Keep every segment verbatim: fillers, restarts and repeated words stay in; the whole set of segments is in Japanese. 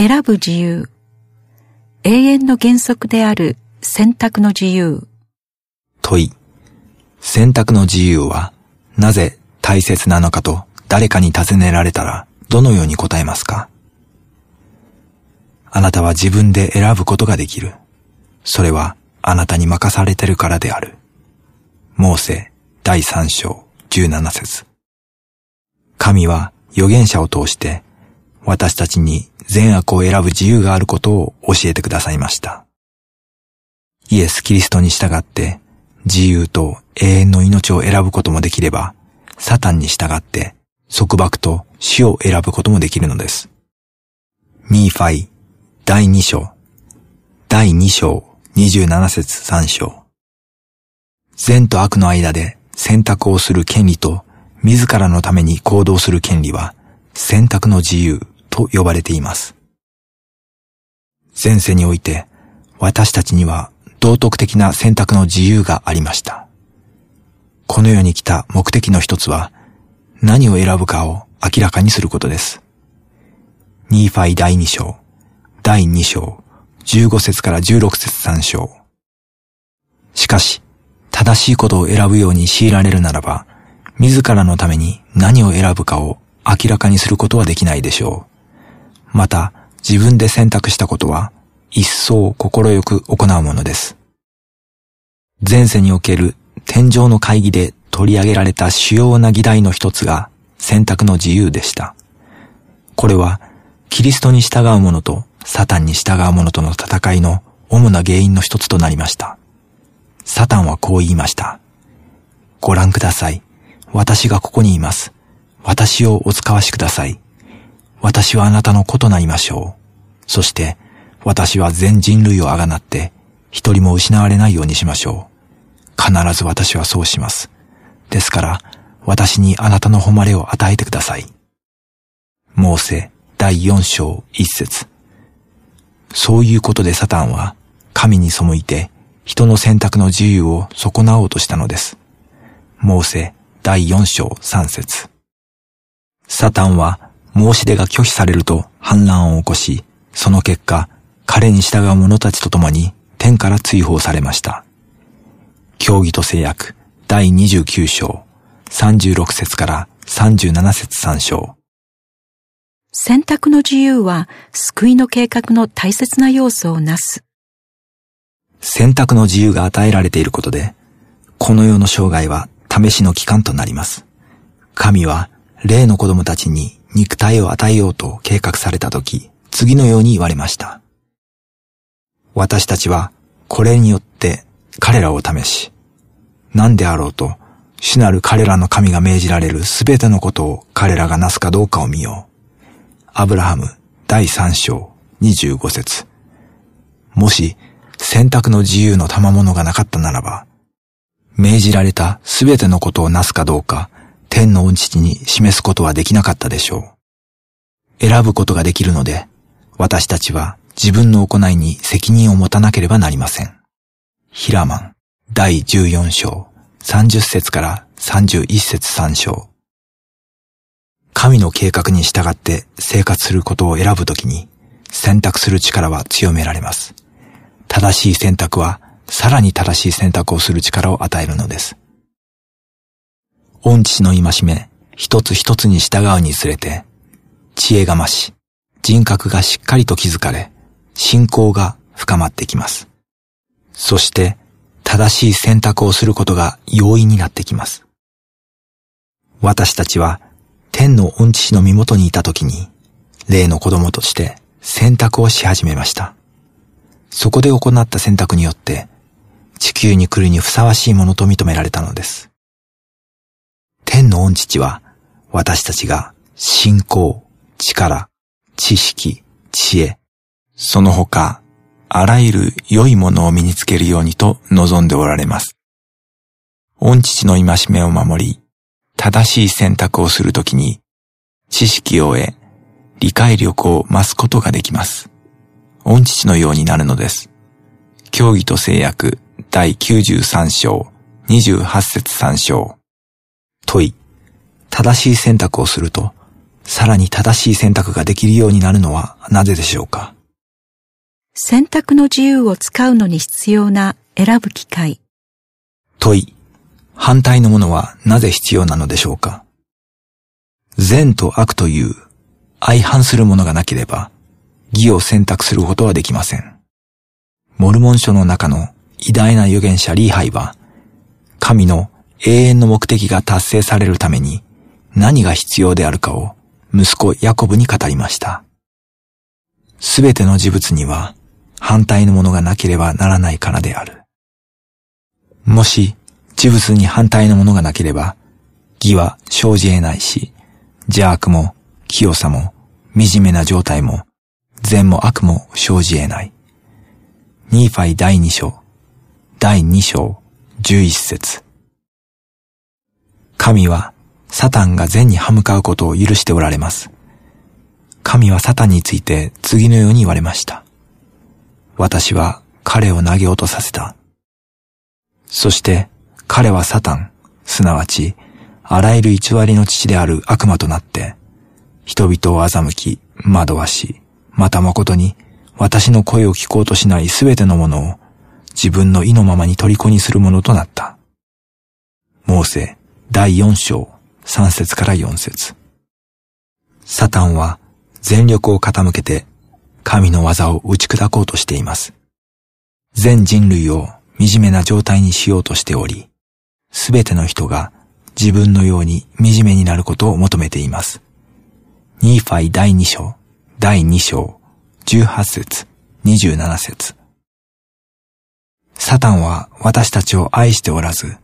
選ぶ自由、永遠の原則である選択の自由。問い、選択の自由はなぜ大切なのかと誰かに尋ねられたらどのように答えますか？あなたは自分で選ぶことができる。それはあなたに任されてるからである。モーセだいさん章じゅうなな節。神は預言者を通して私たちに善悪を選ぶ自由があることを教えてくださいました。イエス・キリストに従って自由と永遠の命を選ぶこともできれば、サタンに従って束縛と死を選ぶこともできるのです。ニーファイだいに章だいに章にじゅうなな節さん章。善と悪の間で選択をする権利と自らのために行動する権利は選択の自由と呼ばれています。前世において私たちには道徳的な選択の自由がありました。この世に来た目的の一つは何を選ぶかを明らかにすることです。ニーファイだいに章だいに章じゅうご節からじゅうろく節さん章。しかし正しいことを選ぶように強いられるならば、自らのために何を選ぶかを明らかにすることはできないでしょう。また、自分で選択したことは、一層心よく行うものです。前世における天上の会議で取り上げられた主要な議題の一つが、選択の自由でした。これは、キリストに従う者とサタンに従う者との戦いの主な原因の一つとなりました。サタンはこう言いました。ご覧ください。私がここにいます。私をお使わしください。私はあなたの子となりましょう。そして、私は全人類をあがなって、一人も失われないようにしましょう。必ず私はそうします。ですから、私にあなたの誉れを与えてください。モーセだいよん章いち節。そういうことでサタンは、神に背いて、人の選択の自由を損なおうとしたのです。モーセだいよん章さん節。サタンは申し出が拒否されると反乱を起こし、その結果、彼に従う者たちと共に天から追放されました。教義と制約だいにじゅうきゅう章さんじゅうろく節からさんじゅうなな節さん章。選択の自由は救いの計画の大切な要素をなす。選択の自由が与えられていることで、この世の生涯は試しの期間となります。神は、霊の子供たちに肉体を与えようと計画されたとき、次のように言われました。私たちは、これによって彼らを試し、何であろうと、主なる彼らの神が命じられるすべてのことを彼らがなすかどうかを見よう。アブラハムだいさん章にじゅうご節。もし、選択の自由の賜物がなかったならば、命じられたすべてのことをなすかどうか、天の御父に示すことはできなかったでしょう。選ぶことができるので、私たちは自分の行いに責任を持たなければなりません。ヒラマンだいじゅうよん章さんじゅう節からさんじゅういち節さん章。神の計画に従って生活することを選ぶときに、選択する力は強められます。正しい選択は、さらに正しい選択をする力を与えるのです。御父の戒め、一つ一つに従うにつれて、知恵が増し、人格がしっかりと築かれ、信仰が深まってきます。そして、正しい選択をすることが容易になってきます。私たちは、天の御父の身元にいたときに、霊の子供として選択をし始めました。そこで行った選択によって、地球に来るにふさわしいものと認められたのです。天の御父は、私たちが信仰、力、知識、知恵、その他、あらゆる良いものを身につけるようにと望んでおられます。御父の戒めを守り、正しい選択をするときに、知識を得、理解力を増すことができます。御父のようになるのです。教義と制約だいきゅうじゅうさん章にじゅうはち節さん章。問い、正しい選択をするとさらに正しい選択ができるようになるのはなぜでしょうか。選択の自由を使うのに必要な選ぶ機会。問い、反対のものはなぜ必要なのでしょうか。善と悪という相反するものがなければ、義を選択することはできません。モルモン書の中の偉大な預言者リーハイは、神の永遠の目的が達成されるために何が必要であるかを息子ヤコブに語りました。すべての事物には反対のものがなければならないからである。もし事物に反対のものがなければ、義は生じ得ないし、邪悪も清さも惨めな状態も善も悪も生じ得ない。ニーファイ第二章、第二章、十一節。神はサタンが善に歯向かうことを許しておられます。神はサタンについて次のように言われました。私は彼を投げ落とさせた。そして彼はサタン、すなわちあらゆる偽りの父である悪魔となって、人々を欺き、惑わし、また誠に私の声を聞こうとしないすべてのものを自分の意のままに虜にするものとなった。モーセ第四章三節から四節。サタンは全力を傾けて神の技を打ち砕こうとしています。全人類を惨めな状態にしようとしており、すべての人が自分のように惨めになることを求めています。ニーファイ第二章第二章、十八節、二十七節。サタンは私たちを愛しておらず、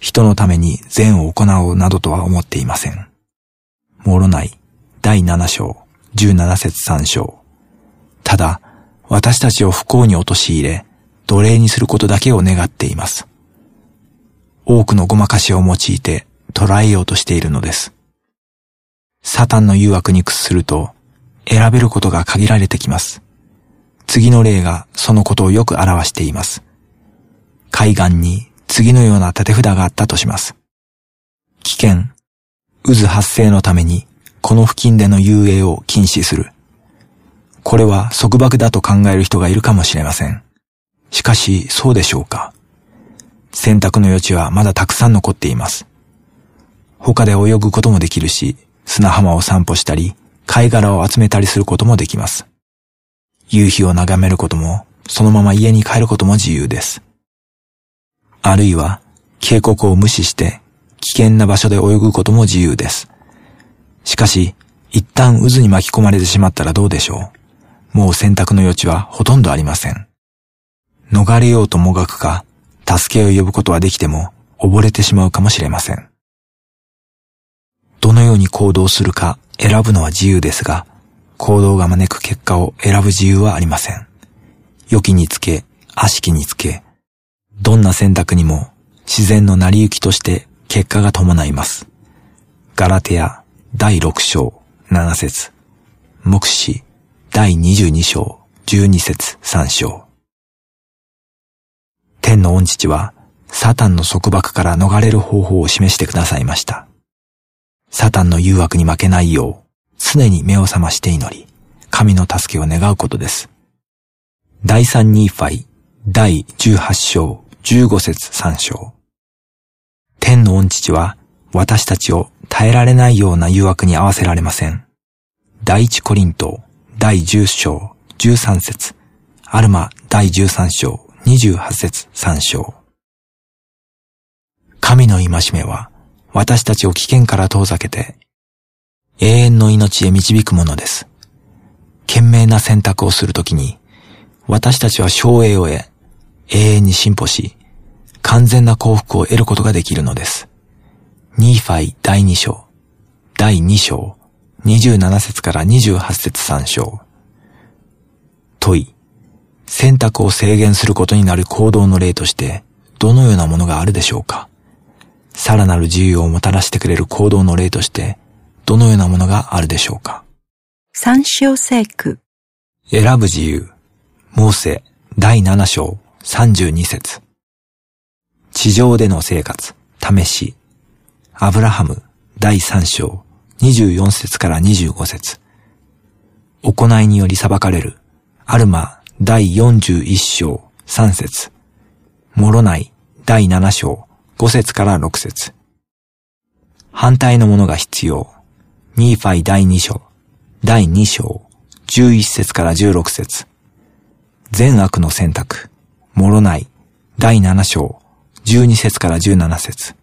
人のために善を行おうなどとは思っていません。モロナイ、第七章、十七節三章。ただ、私たちを不幸に陥れ、奴隷にすることだけを願っています。多くのごまかしを用いて捉えようとしているのです。サタンの誘惑に屈すると、選べることが限られてきます。次の例がそのことをよく表しています。海岸に次のような立て札があったとします。危険、渦発生のためにこの付近での遊泳を禁止する。これは束縛だと考える人がいるかもしれません。しかしそうでしょうか。選択の余地はまだたくさん残っています。他で泳ぐこともできるし、砂浜を散歩したり、貝殻を集めたりすることもできます。夕日を眺めることも、そのまま家に帰ることも自由です。あるいは、警告を無視して、危険な場所で泳ぐことも自由です。しかし、一旦渦に巻き込まれてしまったらどうでしょう。もう選択の余地はほとんどありません。逃れようともがくか、助けを呼ぶことはできても、溺れてしまうかもしれません。どのように行動するか、選ぶのは自由ですが、行動が招く結果を選ぶ自由はありません。良きにつけ、悪しきにつけ、どんな選択にも自然の成り行きとして結果が伴います。ガラテヤ第ろく章なな節、黙示第にじゅうに章じゅうに節さん章。天の御父はサタンの束縛から逃れる方法を示してくださいました。サタンの誘惑に負けないよう、常に目を覚まして祈り、神の助けを願うことです。第三ニーファイ、第十八章、十五節三章。天の御父は、私たちを耐えられないような誘惑に合わせられません。第一コリント、第十章、十三節。アルマ、第十三章、二十八節三章。神の戒めは、私たちを危険から遠ざけて、永遠の命へ導くものです。賢明な選択をするときに、私たちは生永を得、永遠に進歩し、完全な幸福を得ることができるのです。ニーファイ第二章、第二章、二十七節から二十八節三章。問い、選択を制限することになる行動の例として、どのようなものがあるでしょうか。さらなる自由をもたらしてくれる行動の例として、どのようなものがあるでしょうか。三章聖句。選ぶ自由。モーセ第七章三十二節。地上での生活。試し。アブラハム第三章にじゅうよん節からにじゅうご節、行いにより裁かれる、アルマ第よんじゅういち章さん節、モロナイ第なな章ご節からろく節、反対のものが必要、ニーファイ第に章、第に章じゅういち節からじゅうろく節、善悪の選択、モロナイ第なな章じゅうに節からじゅうなな節、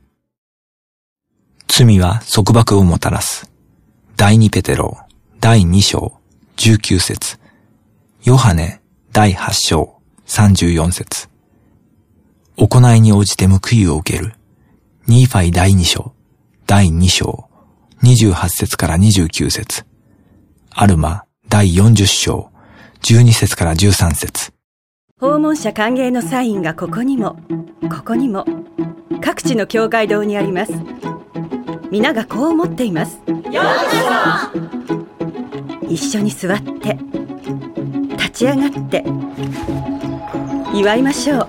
罪は束縛をもたらす。第にペテロ第に章じゅうきゅう節、ヨハネ第はち章さんじゅうよん節、行いに応じて報いを受ける。ニーファイ第に章第に章にじゅうはち節からにじゅうきゅう節、アルマ第よんじゅう章じゅうに節からじゅうさん節。訪問者歓迎のサインがここにもここにも各地の教会堂にあります。皆がこう思っています。ようこそ。一緒に座って立ち上がって祝いましょう。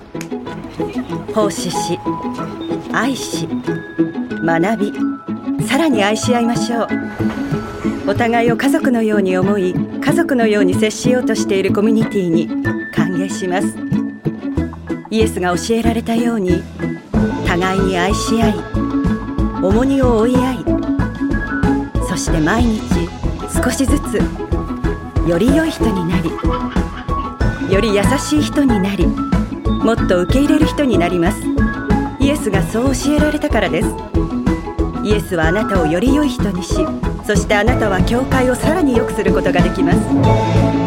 奉仕し、愛し、学び、さらに愛し合いましょう。お互いを家族のように思い、家族のように接しようとしているコミュニティに歓迎します。イエスが教えられたように、互いに愛し合い、重荷を追い合い、そして毎日少しずつより良い人になり、より優しい人になり、もっと受け入れる人になります。イエスがそう教えられたからです。イエスはあなたをより良い人にし、そしてあなたは教会をさらに良くすることができます。